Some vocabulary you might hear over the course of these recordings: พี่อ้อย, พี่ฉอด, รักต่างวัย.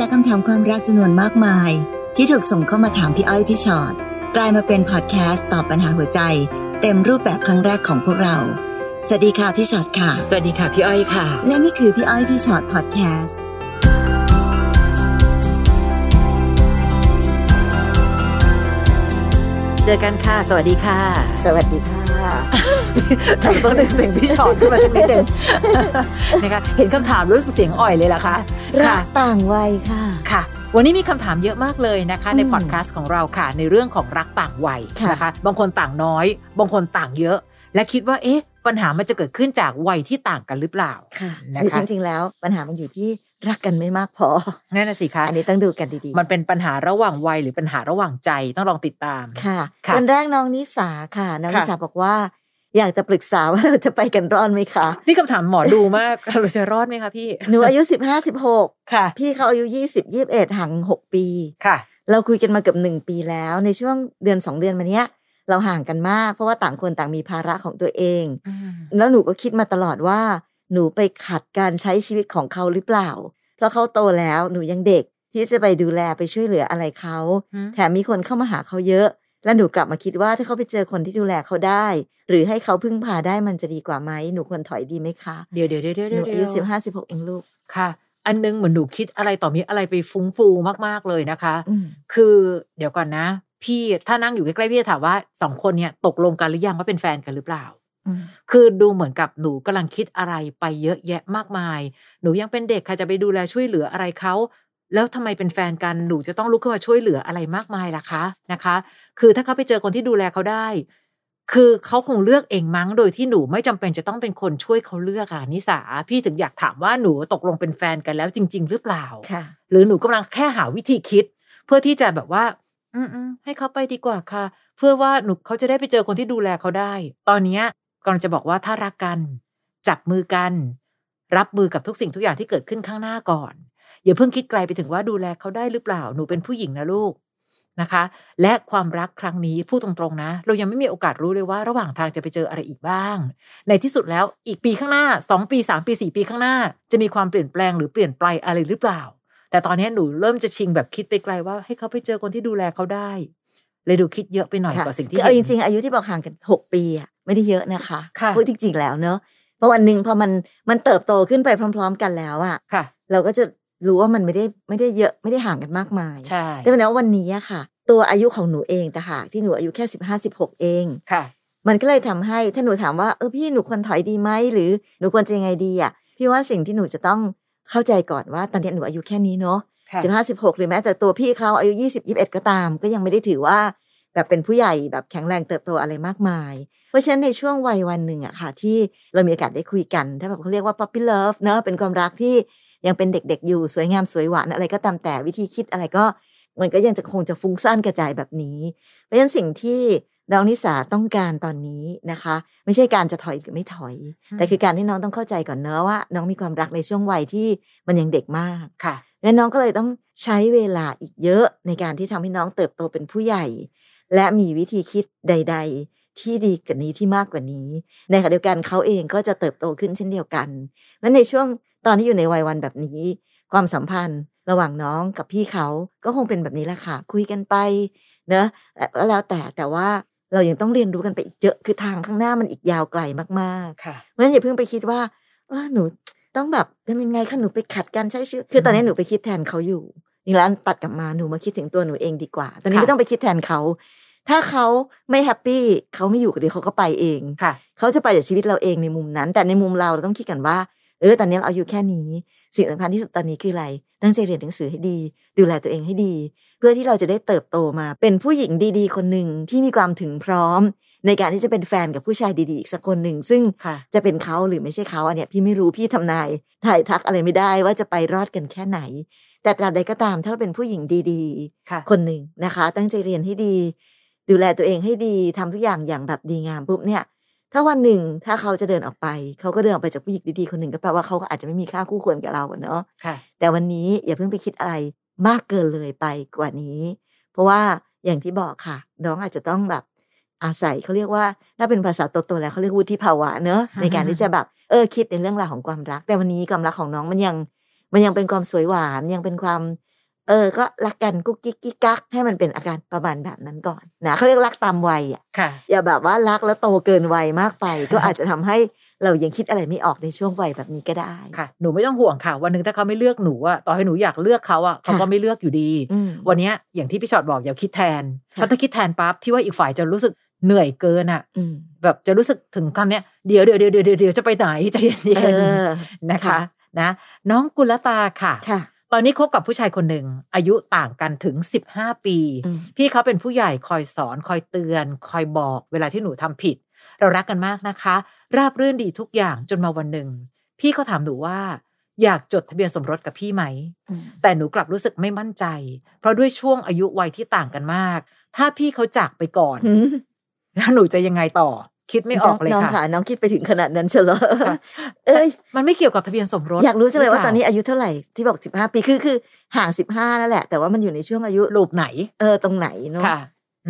จากคำถามความรักจำนวนมากมายที่ถูกส่งเข้ามาถามพี่อ้อยพี่ชอ็อตกลายมาเป็นพอดแคสต์ตอบปัญหาหัวใจเต็มรูปแบบครั้งแรกของพวกเราสวัสดีค่ะพี่ชอ็อตค่ะสวัสดีค่ะพี่อ้อยค่ะและนี่คือพี่อ้อยพี่ชอ็อตพอดแคสต์เจอกันค่ะสวัสดีค่ะสวัสดีค่ะทำต้องนึกเสียงพี่ชอ็อตขึ้นมาสักนิดนึงนะคะเห็นคำถามรู้สึกเสียงอ่อยเลยล่ะคะค่ะต่างวัยค่ะค่ะวันนี้มีคำถามเยอะมากเลยนะคะในพอดแคสต์ของเราค่ะในเรื่องของรักต่างวัยนะคะบางคนต่างน้อยบางคนต่างเยอะและคิดว่าเอ๊ะปัญหามันจะเกิดขึ้นจากวัยที่ต่างกันหรือเปล่าค่ะนะคะจริงๆแล้วปัญหามันอยู่ที่รักกันไม่มากพอนั่นน่ะสิคะอันนี้ต้องดูกันดีๆมันเป็นปัญหาระหว่างวัยหรือปัญหาระหว่างใจต้องลองติดตามค่ะคนแรกน้องนิสาค่ะน้องนิสาบอกว่าอยากจะปรึกษาว่าเราจะไปกันรอดไหมคะนี่คำถามหมอดูมากเราจะรอดไหมคะพี่หนูอายุ15 16ค่ะพี่เขาอายุ20 21ห่าง6 ปีค่ะเราคุยกันมาเกือบ1 ปีแล้วในช่วงเดือน2 เดือนมาเนี้ยเราห่างกันมากเพราะว่าต่างคนต่างมีภาระของตัวเองแล้วหนูก็คิดมาตลอดว่าหนูไปขัดการใช้ชีวิตของเขาหรือเปล่าเพราะเขาโตแล้วหนูยังเด็กที่จะไปดูแลไปช่วยเหลืออะไรเขาแถมมีคนเข้ามาหาเขาเยอะและหนูกลับมาคิดว่าถ้าเขาไปเจอคนที่ดูแลเขาได้หรือให้เขาพึ่งพาได้มันจะดีกว่าไหมหนูควรถอยดีไหมคะเดี๋ยวหนูอายุ15 16เองลูกค่ะอันนึงเหมือนหนูคิดอะไรต่อมีอะไรไปฟุ้งฟูมากๆเลยนะคะคือเดี๋ยวก่อนนะพี่ถ้านั่งอยู่ใกล้ๆพี่จะถามว่าสองคนเนี่ยตกลงกันหรือยังว่าเป็นแฟนกันหรือเปล่าคือดูเหมือนกับหนูกำลังคิดอะไรไปเยอะแยะมากมายหนูยังเป็นเด็กค่ะจะไปดูแลช่วยเหลืออะไรเขาแล้วทำไมเป็นแฟนกันหนูจะต้องลุกขึ้นมาช่วยเหลืออะไรมากมายล่ะคะนะคะคือถ้าเขาไปเจอคนที่ดูแลเขาได้คือเขาคงเลือกเองมั้งโดยที่หนูไม่จำเป็นจะต้องเป็นคนช่วยเขาเลือกค่ะนิสาพี่ถึงอยากถามว่าหนูตกลงเป็นแฟนกันแล้วจริงๆหรือเปล่าหรือหนูกำลังแค่หาวิธีคิดเพื่อที่จะแบบว่าให้เขาไปดีกว่าค่ะเพื่อว่าหนูเขาจะได้ไปเจอคนที่ดูแลเขาได้ตอนนี้กำลังจะบอกว่าถ้ารักกันจับมือกันรับมือกับทุกสิ่งทุกอย่างที่เกิดขึ้นข้างหน้าก่อนอย่าเพิ่งคิดไกลไปถึงว่าดูแลเขาได้หรือเปล่าหนูเป็นผู้หญิงนะลูกนะคะและความรักครั้งนี้พูดตรงๆนะเรายังไม่มีโอกาสรู้เลยว่าระหว่างทางจะไปเจออะไรอีกบ้างในที่สุดแล้วอีกปีข้างหน้า2 ปี3 ปี4 ปีข้างหน้าจะมีความเปลี่ยนแปลงหรือเปลี่ยนแปลงอะไรหรือเปล่าแต่ตอนนี้หนูเริ่มจะชิงแบบคิดไปไกลว่าให้เขาไปเจอคนที่ดูแลเขาได้เลยดูคิดเยอะไปหน่อยกว่าสิ่งที่เอาจริงๆอายุที่บอกห่างกัน6 ปีอ่ะไม่ได้เยอะนะคะพูดจริงๆแล้วเนอะเพราะวันหนึ่งพอมันเติบโตขึ้นไปพร้อมๆกันแล้วอ่ะเราก็จะรู้ว่ามันไม่ได้เยอะไม่ได้ห่างกันมากมายแต่ในวันนี้อะค่ะตัวอายุของหนูเองแต่หากที่หนูอายุแค่15 16เองมันก็เลยทำให้ถ้าหนูถามว่าพี่หนูควรถอยดีไหมหรือหนูควรจะยังไงดีอ่ะพี่ว่าสิ่งที่หนูจะต้องเข้าใจก่อนว่าตอนนี้หนูอายุแค่นี้เนาะ15 16หรือแม้แต่ตัวพี่เขาอายุ20 21ก็ตามก็ยังไม่ได้ถือว่าแบบเป็นผู้ใหญ่แบบแข็งแรงเติบโตอะไรมากมายเพราะฉะนั้นในช่วงวัยวันหนึ่งอะค่ะที่เรามีโอกาสได้คุยกันถ้าแบบเขาเรียกว่า puppy love เนอะเป็นความรักที่ยังเป็นเด็กๆอยู่สวยงามสวยหวานอะไรก็ตามแต่วิธีคิดอะไรก็มันก็ยังจะคงจะฟุ้งซ่านกระจายแบบนี้เพราะฉะนั้นสิ่งที่น้องนิสาต้องการตอนนี้นะคะไม่ใช่การจะถอยหรือไม่ถอยแต่คือการที่น้องต้องเข้าใจก่อนเนอะว่าน้องมีความรักในช่วงวัยที่มันยังเด็กมากค่ะและน้องก็เลยต้องใช้เวลาอีกเยอะในการที่ทำให้น้องเติบโตเป็นผู้ใหญ่และมีวิธีคิดใดๆที่ดีกว่านี้ที่มากกว่านี้ในขณะเดียวกันเขาเองก็จะเติบโตขึ้นเช่นเดียวกันงั้นในช่วงตอนที่อยู่ในวัยวันแบบนี้ความสัมพันธ์ระหว่างน้องกับพี่เขาก็คงเป็นแบบนี้แหละค่ะคุยกันไปเนอะแล้วแต่ว่าเรายังต้องเรียนรู้กันไปอีกเยอะคือทางข้างหน้ามันอีกยาวไกลมากๆค่ะงั้นอย่าเพิ่งไปคิดว่าหนูต้องแบบทำยังไงคะหนูไปขัดกันใช้ชื่อคือตอนนี้หนูไปคิดแทนเขาอยู่อีกแล้วตัดกลับมาหนูมาคิดถึงตัวหนูเองดีกว่าตอนนี้ไม่ต้องไปคิดแทนเขาถ้าเขาไม่แฮปปี้เขาไม่อยู่กับเดี๋ยวเขาก็ไปเองเขาจะไปจากชีวิตเราเองในมุมนั้นแต่ในมุมเราต้องคิดกันว่าตอนนี้เราอายุแค่นี้สิ่งสำคัญที่สุดตอนนี้คืออะไรตั้งใจเรียนหนังสือให้ดีดูแลตัวเองให้ดีเพื่อที่เราจะได้เติบโตมาเป็นผู้หญิงดีๆคนหนึ่งที่มีความถึงพร้อมในการที่จะเป็นแฟนกับผู้ชายดีๆอีกสักคนหนึ่งซึ่งจะเป็นเขาหรือไม่ใช่เขาอันเนี้ยพี่ไม่รู้พี่ทำนายทายทักอะไรไม่ได้ว่าจะไปรอดกันแค่ไหนแต่ตราบใดก็ตามถ้าเราเป็นผู้หญิงดีๆคนหนึ่งนะคะตั้งใจเรียนให้ดีดูแลตัวเองให้ดีทำทุกอย่างอย่างแบบดีงามปุ๊บเนี่ยถ้าวันหนึ่งถ้าเขาจะเดินออกไปเขาก็เดินออกไปจากผู้หญิงดีๆคนหนึ่งก็แปลว่าเขาอาจจะไม่มีค่าคู่ควรกับเราเนาะแต่วันนี้อย่าเพิ่งไปคิดอะไรมากเกินเลยไปกว่านี้เพราะว่าอย่างที่บอกค่ะน้องอาจจะต้องแบบอาศัยเขาเรียกว่าถ้าเป็นภาษาโตๆแล้วเขาเรียกวุฒิภาวะเนาะในการที่จะแบบคิดในเรื่องราวของความรักแต่วันนี้ความรักของน้องมันยังเป็นความสวยหวานยังเป็นความ ก็รักกันกุ๊กกิ๊กกิ๊กกักให้มันเป็นอาการประมาณแบบนั้นก่อนนะเขาเรียกรักตามวัยอ่ะอย่าแบบว่ารักแล้วโตเกินวัยมากไปก็อาจจะทำให้เรายังคิดอะไรไม่ออกในช่วงวัยแบบนี้ก็ได้ค่ะหนูไม่ต้องห่วงค่ะวันนึงถ้าเขาไม่เลือกหนูอ่ะต่อให้หนูอยากเลือกเขาอ่ะเขาก็ไม่เลือกอยู่ดีวันนี้อย่างที่พี่ชอตบอกอย่าคิดแทนเพราะถ้าคิดแทนปั๊บพี่ว่าอีกฝ่ายจะรู้สึกเหนื่อยเกินอ่ะแบบจะรู้สึกถึงคำเนี้ยเดี๋ยวจะไปไหนใจเย็นๆนะคะนะน้องกุลตาค่ะตอนนี้คบกับผู้ชายคนหนึ่งอายุต่างกันถึง15ปีพี่เขาเป็นผู้ใหญ่คอยสอนคอยเตือนคอยบอกเวลาที่หนูทำผิดเรารักกันมากนะคะราบรื่นดีทุกอย่างจนมาวันหนึ่งพี่เขาถามหนูว่าอยากจดทะเบียนสมรสกับพี่ไหมแต่หนูกลับรู้สึกไม่มั่นใจเพราะด้วยช่วงอายุวัยที่ต่างกันมากถ้าพี่เขาจากไปก่อนแล้วหนูจะยังไงต่อคิดไม่ออกเลยค่ะน้องค่ะน้องคิดไปถึงขนาดนั้นเชียวเหรอมันไม่เกี่ยวกับทะเบียนสมรสอยากรู้จังเลยว่าตอนนี้อายุเท่าไหร่ที่บอก15ปีคือห่าง15นั่นแหละแต่ว่ามันอยู่ในช่วงอายุลูปไหนตรงไหนเนาะ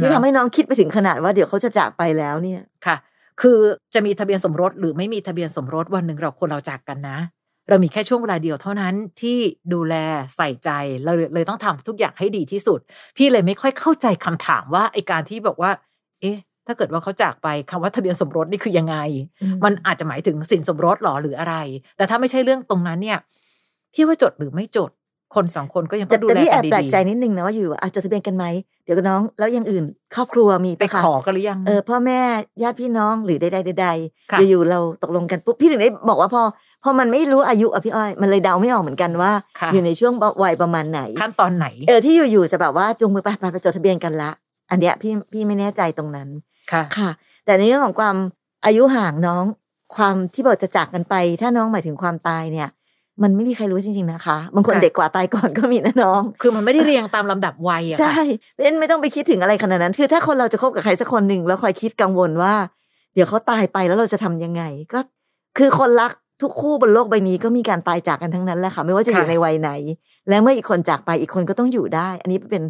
ที่ทำให้น้องคิดไปถึงขนาดว่าเดี๋ยวเขาจะจากไปแล้วเนี่ยค่ะคือจะมีทะเบียนสมรสหรือไม่มีทะเบียนสมรสวันหนึ่งเราควรเราจากกันนะเรามีแค่ช่วงเวลาเดียวเท่านั้นที่ดูแลใส่ใจเราเลยต้องทำทุกอย่างให้ดีที่สุดพี่เลยไม่ค่อยเข้าใจคำถามว่าไอ้การที่บอกว่าถ้าเกิดว่าเขาจากไปคำว่าทะเบียนสมรสนี่คือยังไงมันอาจจะหมายถึงสินสมรสหรอหรืออะไรแต่ถ้าไม่ใช่เรื่องตรงนั้นเนี่ยพี่ว่าจดหรือไม่จดคนสองคนก็ยังต้องดูแลกันดีแต่พี่แอบแปลกใจนิดนึงนะว่าอยู่อาจจะทะเบียนกันไหมเดี๋ยวน้องแล้วยังอื่นครอบครัวมีไปขอกันหรือยังพ่อแม่ญาติพี่น้องหรือใดๆใดๆอยู่ๆเราตกลงกันปุ๊บพี่ถึงได้บอกว่าพอมันไม่รู้อายุอ่ะพี่อ้อยมันเลยเดาไม่ออกเหมือนกันว่าอยู่ในช่วงวัยประมาณไหนขั้นตอนไหนที่อยู่ๆจะแบบว่าจูงมือไปจดทะเบียนกันละอันเนี้ยพี่ไม่แน่ใจตรงนั้นค่ะแต่ในเรื่องของความอายุห่างน้องความที่บอกจะจากกันไปถ้าน้องหมายถึงความตายเนี่ยมันไม่มีใครรู้จริงๆนะคะบางคนเด็กกว่าตายก่อนก็มีนะน้องคือมันไม่ได้เรียงตามลำดับวัยอะใช่เพราะฉะนั้นไม่ต้องไปคิดถึงอะไรขนาดนั้นคือถ้าคนเราจะคบกับใครสักคนหนึ่งแล้วคอยคิดกังวลว่าเดี๋ยวเขาตายไปแล้วเราจะทำยังไงก็คือคนรักทุกคู่บนโลกใบนี้ก็มีการตายจากกันทั้งนั้นแหละค่ะไม่ว่าจะอยู่ในวัยไหนและเมื่ออีกคนจากไปอีกคนก็ต้องอยู่ได้อันนี้เป็น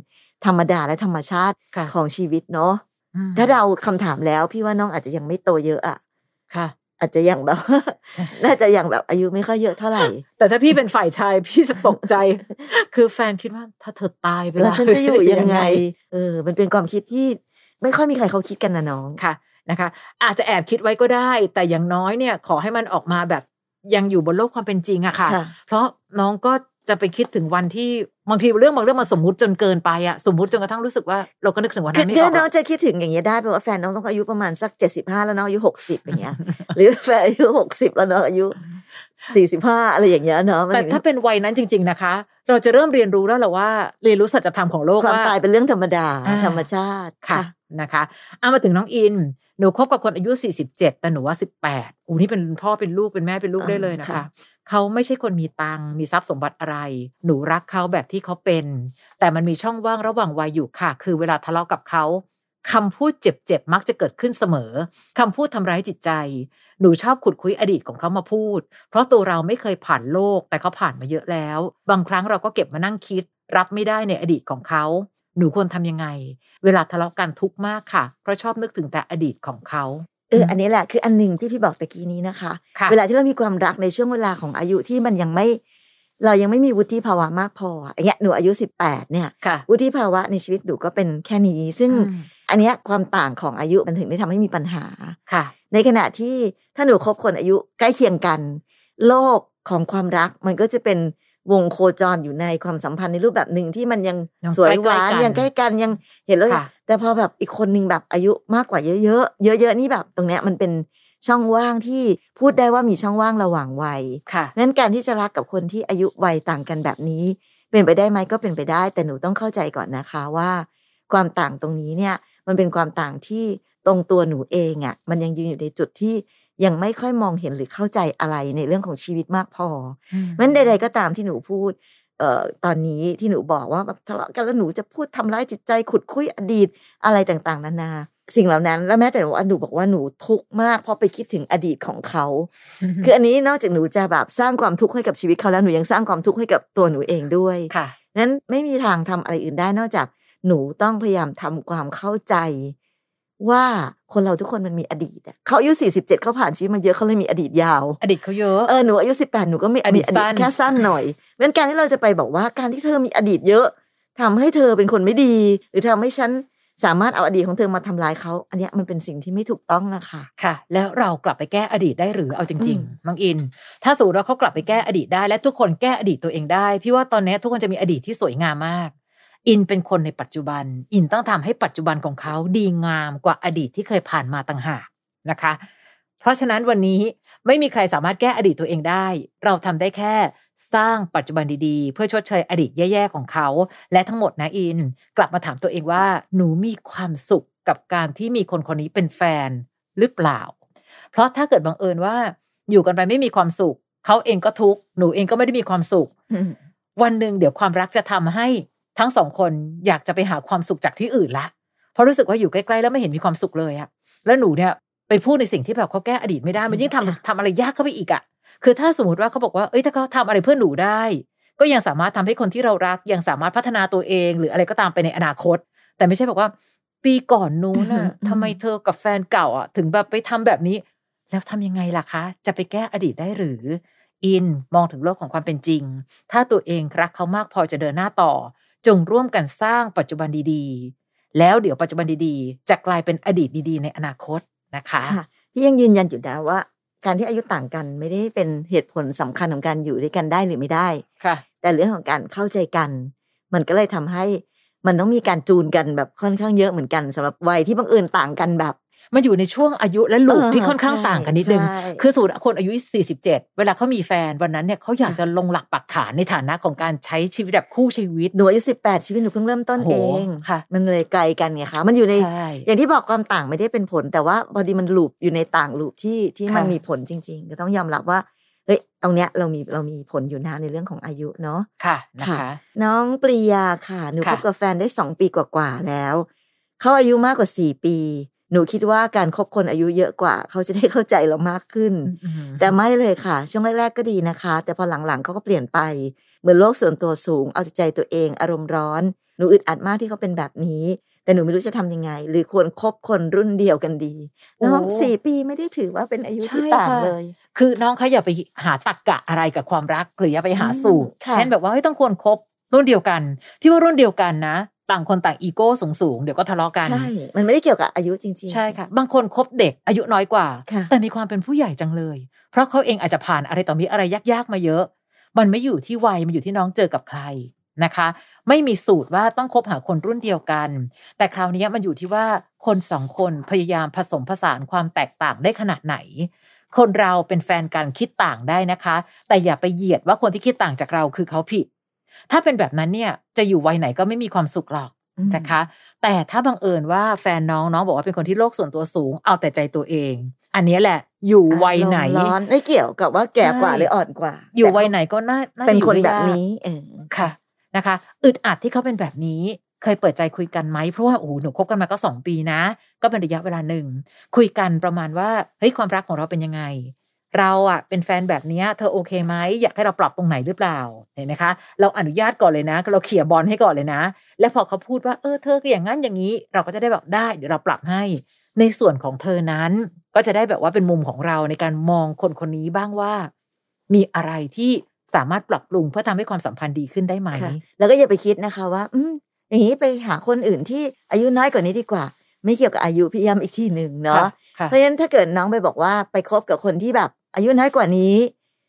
ธรรมดาและธรรมชาติของชีวิตเนาะถ้าเราคำถามแล้วพี่ว่าน้องอาจจะยังไม่โตเยอะอะค่ะอาจจะยังแบบน่าจะยังแบบอายุไม่ค่อยเยอะเท่าไหร่แต่ถ้าพี่เป็นฝ่ายชายพี่จะตกใจคือแฟนคิดว่าถ้าเธอตายไปแล้วฉันจะอยู่ยังไงมันเป็นความคิดที่ไม่ค่อยมีใครเขาคิดกันนะน้องค่ะนะคะอาจจะแอบคิดไว้ก็ได้แต่อย่างน้อยเนี่ยขอให้มันออกมาแบบยังอยู่บนโลกความเป็นจริงอะค่ะเพราะน้องก็จะไปคิดถึงวันที่บางทีบางเรื่องมันสมมุติจนเกินไปอะสมมุติจนกระทั่งรู้สึกว่าเราก็นึกถึงวันนั้นไม่ออกคือน้องจะคิดถึงอย่างเงี้ยได้เพราะว่าแฟนน้องต้องอายุประมาณสัก75แล้วน้องอายุ60อย่างเงี้ยหรือแฟนอายุ60แล้วน้องอายุ45อะไรอย่างเงี้ยเนาะแต่ถ้าเป็นวัยนั้นจริงๆนะคะเราจะเริ่มเรียนรู้แล้วล่ะว่าเรียนรู้สัจธรรมของโลกว่าความตายเป็นเรื่องธรรมดาธรรมชาติค่ะนะคะมาถึงน้องอินหนูคบกับคนอายุ47แต่หนูว่า18อู้นี่เป็นพ่อเป็นลูกเป็นแม่เป็นลูกได้เลยนะคะเขาไม่ใช่คนมีตังมีทรัพย์สมบัติอะไรหนูรักเขาแบบที่เขาเป็นแต่มันมีช่องว่างระหว่างวัยอยู่ค่ะคือเวลาทะเลาะกับเขาคำพูดเจ็บๆมักจะเกิดขึ้นเสมอคำพูดทำร้ายจิตใจหนูชอบขุดคุยอดีตของเขามาพูดเพราะตัวเราไม่เคยผ่านโลกแต่เขาผ่านมาเยอะแล้วบางครั้งเราก็เก็บมานั่งคิดรับไม่ได้ในอดีตของเขาหนูควรทำยังไงเวลาทะเลาะกันทุกข์มากค่ะเพราะชอบนึกถึงแต่อดีตของเขาอันนี้แหละคืออันหนึ่งที่พี่บอกตะกี้นี้นะคะเวลาที่เรามีความรักในช่วงเวลาของอายุที่มันยังไม่เรายังไม่มีวุฒิภาวะมากพออย่างเงี้ยหนูอายุ18เนี่ยวุฒิภาวะในชีวิตหนูก็เป็นแค่นี้ซึ่งอันเนี้ยความต่างของอายุมันถึงได้ทำให้มีปัญหาในขณะที่ถ้าหนูคบคนอายุใกล้เคียงกันโลกของความรักมันก็จะเป็นวงโคจรอยู่ในความสัมพันธ์ในรูปแบบหนึ่งที่มันยังสวยหวานยังใกล้กันยังเห็นแล้วแต่พอแบบอีกคนนึงแบบอายุมากกว่าเยอะๆนี่แบบตรงเนี้ยมันเป็นช่องว่างที่พูดได้ว่ามีช่องว่างระหว่างวัยงั้นการที่จะรักกับคนที่อายุวัยต่างกันแบบนี้เป็นไปได้ไหมก็เป็นไปได้แต่หนูต้องเข้าใจก่อนนะคะว่าความต่างตรงนี้เนี่ยมันเป็นความต่างที่ตรงตัวหนูเองอ่ะมันยังยืนอยู่ในจุดที่ยังไม่ค่อยมองเห็นหรือเข้าใจอะไรในเรื่องของชีวิตมากพองั้นใดๆก็ตามที่หนูพูดตอนนี้ที่หนูบอกว่าแบบทะเลาะกันแล้วหนูจะพูดทำร้ายจิตใจขุดคุยอดีตอะไรต่างๆนานาสิ่งเหล่านั้นแล้วแม้แต่ว่าหนูบอกว่าหนูทุกข์มากเพราะไปคิดถึงอดีตของเขาคืออันนี้นอกจากหนูจะแบบสร้างความทุกข์ให้กับชีวิตเขาแล้วหนูยังสร้างความทุกข์ให้กับตัวหนูเองด้วยงั้นไม่มีทางทำอะไรอื่นได้นอกจากหนูต้องพยายามทำความเข้าใจ ว่าคนเราทุกคนมันมีอดีตอ่ะเขาอายุ47เขาผ่านชีวิตมาเยอะเขาเลยมีอดีตยาวอดีตเขาเยอะหนูอายุ18หนูก็มีอดีตแค่สั้นหน่อยเพราะฉะนั้นการที่เราจะไปบอกว่าการที่เธอมีอดีตเยอะทำให้เธอเป็นคนไม่ดีหรือทำให้ฉันสามารถเอาอดีตของเธอมาทำร้ายเขาอันนี้มันเป็นสิ่งที่ไม่ถูกต้องนะคะค่ะแล้วเรากลับไปแก้อดีตได้หรือเอาจริงๆมังอินถ้าสมมติว่าเขากลับไปแก้อดีตได้และทุกคนแก้อดีตตัวเองได้พี่ว่าตอนนี้ทุกคนจะมีอดีตที่สวยงามมากอินเป็นคนในปัจจุบันอินต้องทำให้ปัจจุบันของเขาดีงามกว่าอดีตที่เคยผ่านมาต่างหากนะคะเพราะฉะนั้นวันนี้ไม่มีใครสามารถแก้อดีตตัวเองได้เราทำได้แค่สร้างปัจจุบันดีๆเพื่อชดเชยอดีตแย่ๆของเขาและทั้งหมดนะอินกลับมาถามตัวเองว่าหนูมีความสุขกับการที่มีคนคนนี้เป็นแฟนหรือเปล่าเพราะถ้าเกิดบังเอิญว่าอยู่กันไปไม่มีความสุขเขาเองก็ทุกข์หนูเองก็ไม่ได้มีความสุข วันนึงเดี๋ยวความรักจะทำให้ทั้งสองคนอยากจะไปหาความสุขจากที่อื่นละเพราะรู้สึกว่าอยู่ใกล้ๆแล้วไม่เห็นมีความสุขเลยอะแล้วหนูเนี่ยไปพูดในสิ่งที่แบบเขาแก้อดีตไม่ได้มันยิ่งทำอะไรยากเข้าไปอีกอะคือถ้าสมมติว่าเขาบอกว่าเอ้ยถ้าเขาทำอะไรเพื่อหนูได้ก็ยังสามารถทำให้คนที่เรารักยังสามารถพัฒนาตัวเองหรืออะไรก็ตามไปในอนาคตแต่ไม่ใช่บอกว่าปีก่อนนู้นน่ะทำไมเธอกับแฟนเก่าอ่ะถึงแบบไปทำแบบนี้แล้วทำยังไงล่ะคะจะไปแก้อดีตได้หรืออินมองถึงโลกของความเป็นจริงถ้าตัวเองรักเขามากพอจะเดินหน้าต่อจงร่วมกันสร้างปัจจุบันดีๆแล้วเดี๋ยวปัจจุบันดีๆจะกลายเป็นอดีตดีๆในอนาคตนะคะที่ยังยืนยันอยู่นะว่าการที่อายุต่างกันไม่ได้เป็นเหตุผลสำคัญของการอยู่ด้วยกันได้หรือไม่ได้ค่ะแต่เรื่องของการเข้าใจกันมันก็เลยทำให้มันต้องมีการจูนกันแบบค่อนข้างเยอะเหมือนกันสำหรับวัยที่บังเอิญต่างกันแบบมันอยู่ในช่วงอายุและลูกที่ค่อนข้างต่างกันนิดนึงคือสมมุติคนอายุ47เวลาเขามีแฟนวันนั้นเนี่ยเขาอยากจะลงหลักปักฐานในฐานะของการใช้ชีวิตแบบคู่ชีวิตหนูอายุ18ชีวิตหนูเพิ่งเริ่มต้นเองมันเลยไกลกันไงคะมันอยู่ในอย่างที่บอกความต่างไม่ได้เป็นผลแต่ว่าพอดีมันลูปอยู่ในต่างลูปที่มันมีผลจริงๆก็ต้องยอมรับว่าเฮ้ยตรงเนี้ยเรามีผลอยู่นะในเรื่องของอายุเนาะค่ะนะคะน้องปริยาค่ะหนูคบกับแฟนได้2ปีกว่าๆแล้วเขาอายุมากกว่า4ปีหนูคิดว่าการคบคนอายุเยอะกว่าเขาจะได้เข้าใจเรามากขึ้น แต่ไม่เลยค่ะช่วงแรกๆก็ดีนะคะแต่พอหลังๆเขาก็เปลี่ยนไปเหมือนโลกส่วนตัวสูงเอาใจตัวเองอารมณ์ร้อนหนูอึดอัดมากที่เขาเป็นแบบนี้แต่หนูไม่รู้จะทำยังไงหรือควรคบคนรุ่นเดียวกันดีน้อง4ปีไม่ได้ถือว่าเป็นอายุที่ต่างเลยคือน้องคะอย่าไปหาตรรกะอะไรกับความรักหรืออย่าไปหาสูตรเช่นแบบว่าเฮ้ยต้องควรคบรุ่นเดียวกันพี่ว่ารุ่นเดียวกันนะต่างคนต่างอีโก้สูงๆเดี๋ยวก็ทะเลาะกันใช่มันไม่ได้เกี่ยวกับอายุจริงๆใช่ค่ะบางคนคบเด็กอายุน้อยกว่าแต่มีความเป็นผู้ใหญ่จังเลยเพราะเขาเองอาจจะผ่านอะไรต่อมีอะไรยากๆมาเยอะมันไม่อยู่ที่วัยมันอยู่ที่น้องเจอกับใครนะคะไม่มีสูตรว่าต้องคบหาคนรุ่นเดียวกันแต่คราวนี้มันอยู่ที่ว่าคนสองคนพยายามผสมผสานความแตกต่างได้ขนาดไหนคนเราเป็นแฟนกันคิดต่างได้นะคะแต่อย่าไปเหยียดว่าคนที่คิดต่างจากเราคือเขาผิดถ้าเป็นแบบนั้นเนี่ยจะอยู่วัยไหนก็ไม่มีความสุขหรอกนะคะแต่ถ้าบังเอิญว่าแฟนน้องบอกว่าเป็นคนที่โลกส่วนตัวสูงเอาแต่ใจตัวเองอันนี้แหละอยู่วัยไหนไม่เกี่ยวกับว่าแก่กว่าหรืออ่อนกว่าอยู่วัยไหนก็น่าเป็นคนแบบนี้ค่ะนะคะอึดอัดที่เขาเป็นแบบนี้เคยเปิดใจคุยกันไหมเพราะว่าโอ้หนูคบกันมาก็2ปีนะก็เป็นระยะเวลานึงคุยกันประมาณว่าเฮ้ยความรักของเราเป็นยังไงเราอ่ะเป็นแฟนแบบนี้เธอโอเคไหมอยากให้เราปรับตรงไหนหรือเปล่าเห็นไหมคะเราอนุญาตก่อนเลยนะเราเขี่ยบอลให้ก่อนเลยนะและพอเขาพูดว่าเธอก็อย่างนั้นอย่างนี้เราก็จะได้แบบได้เดี๋ยวเราปรับให้ในส่วนของเธอนั้นก็จะได้แบบว่าเป็นมุมของเราในการมองคนคนนี้บ้างว่ามีอะไรที่สามารถปรับปรุงเพื่อทำให้ความสัมพันธ์ดีขึ้นได้ไหมแล้วก็อย่าไปคิดนะคะว่าอย่างนี้ไปหาคนอื่นที่อายุน้อยกว่านี้ดีกว่าไม่เกี่ยวกับอายุพี่ย้ำอีกทีหนึ่งเนาะเพราะฉะนั้นถ้าเกิดน้องไปบอกว่าไปคบกับคนที่แบบอายุน้อยกว่านี้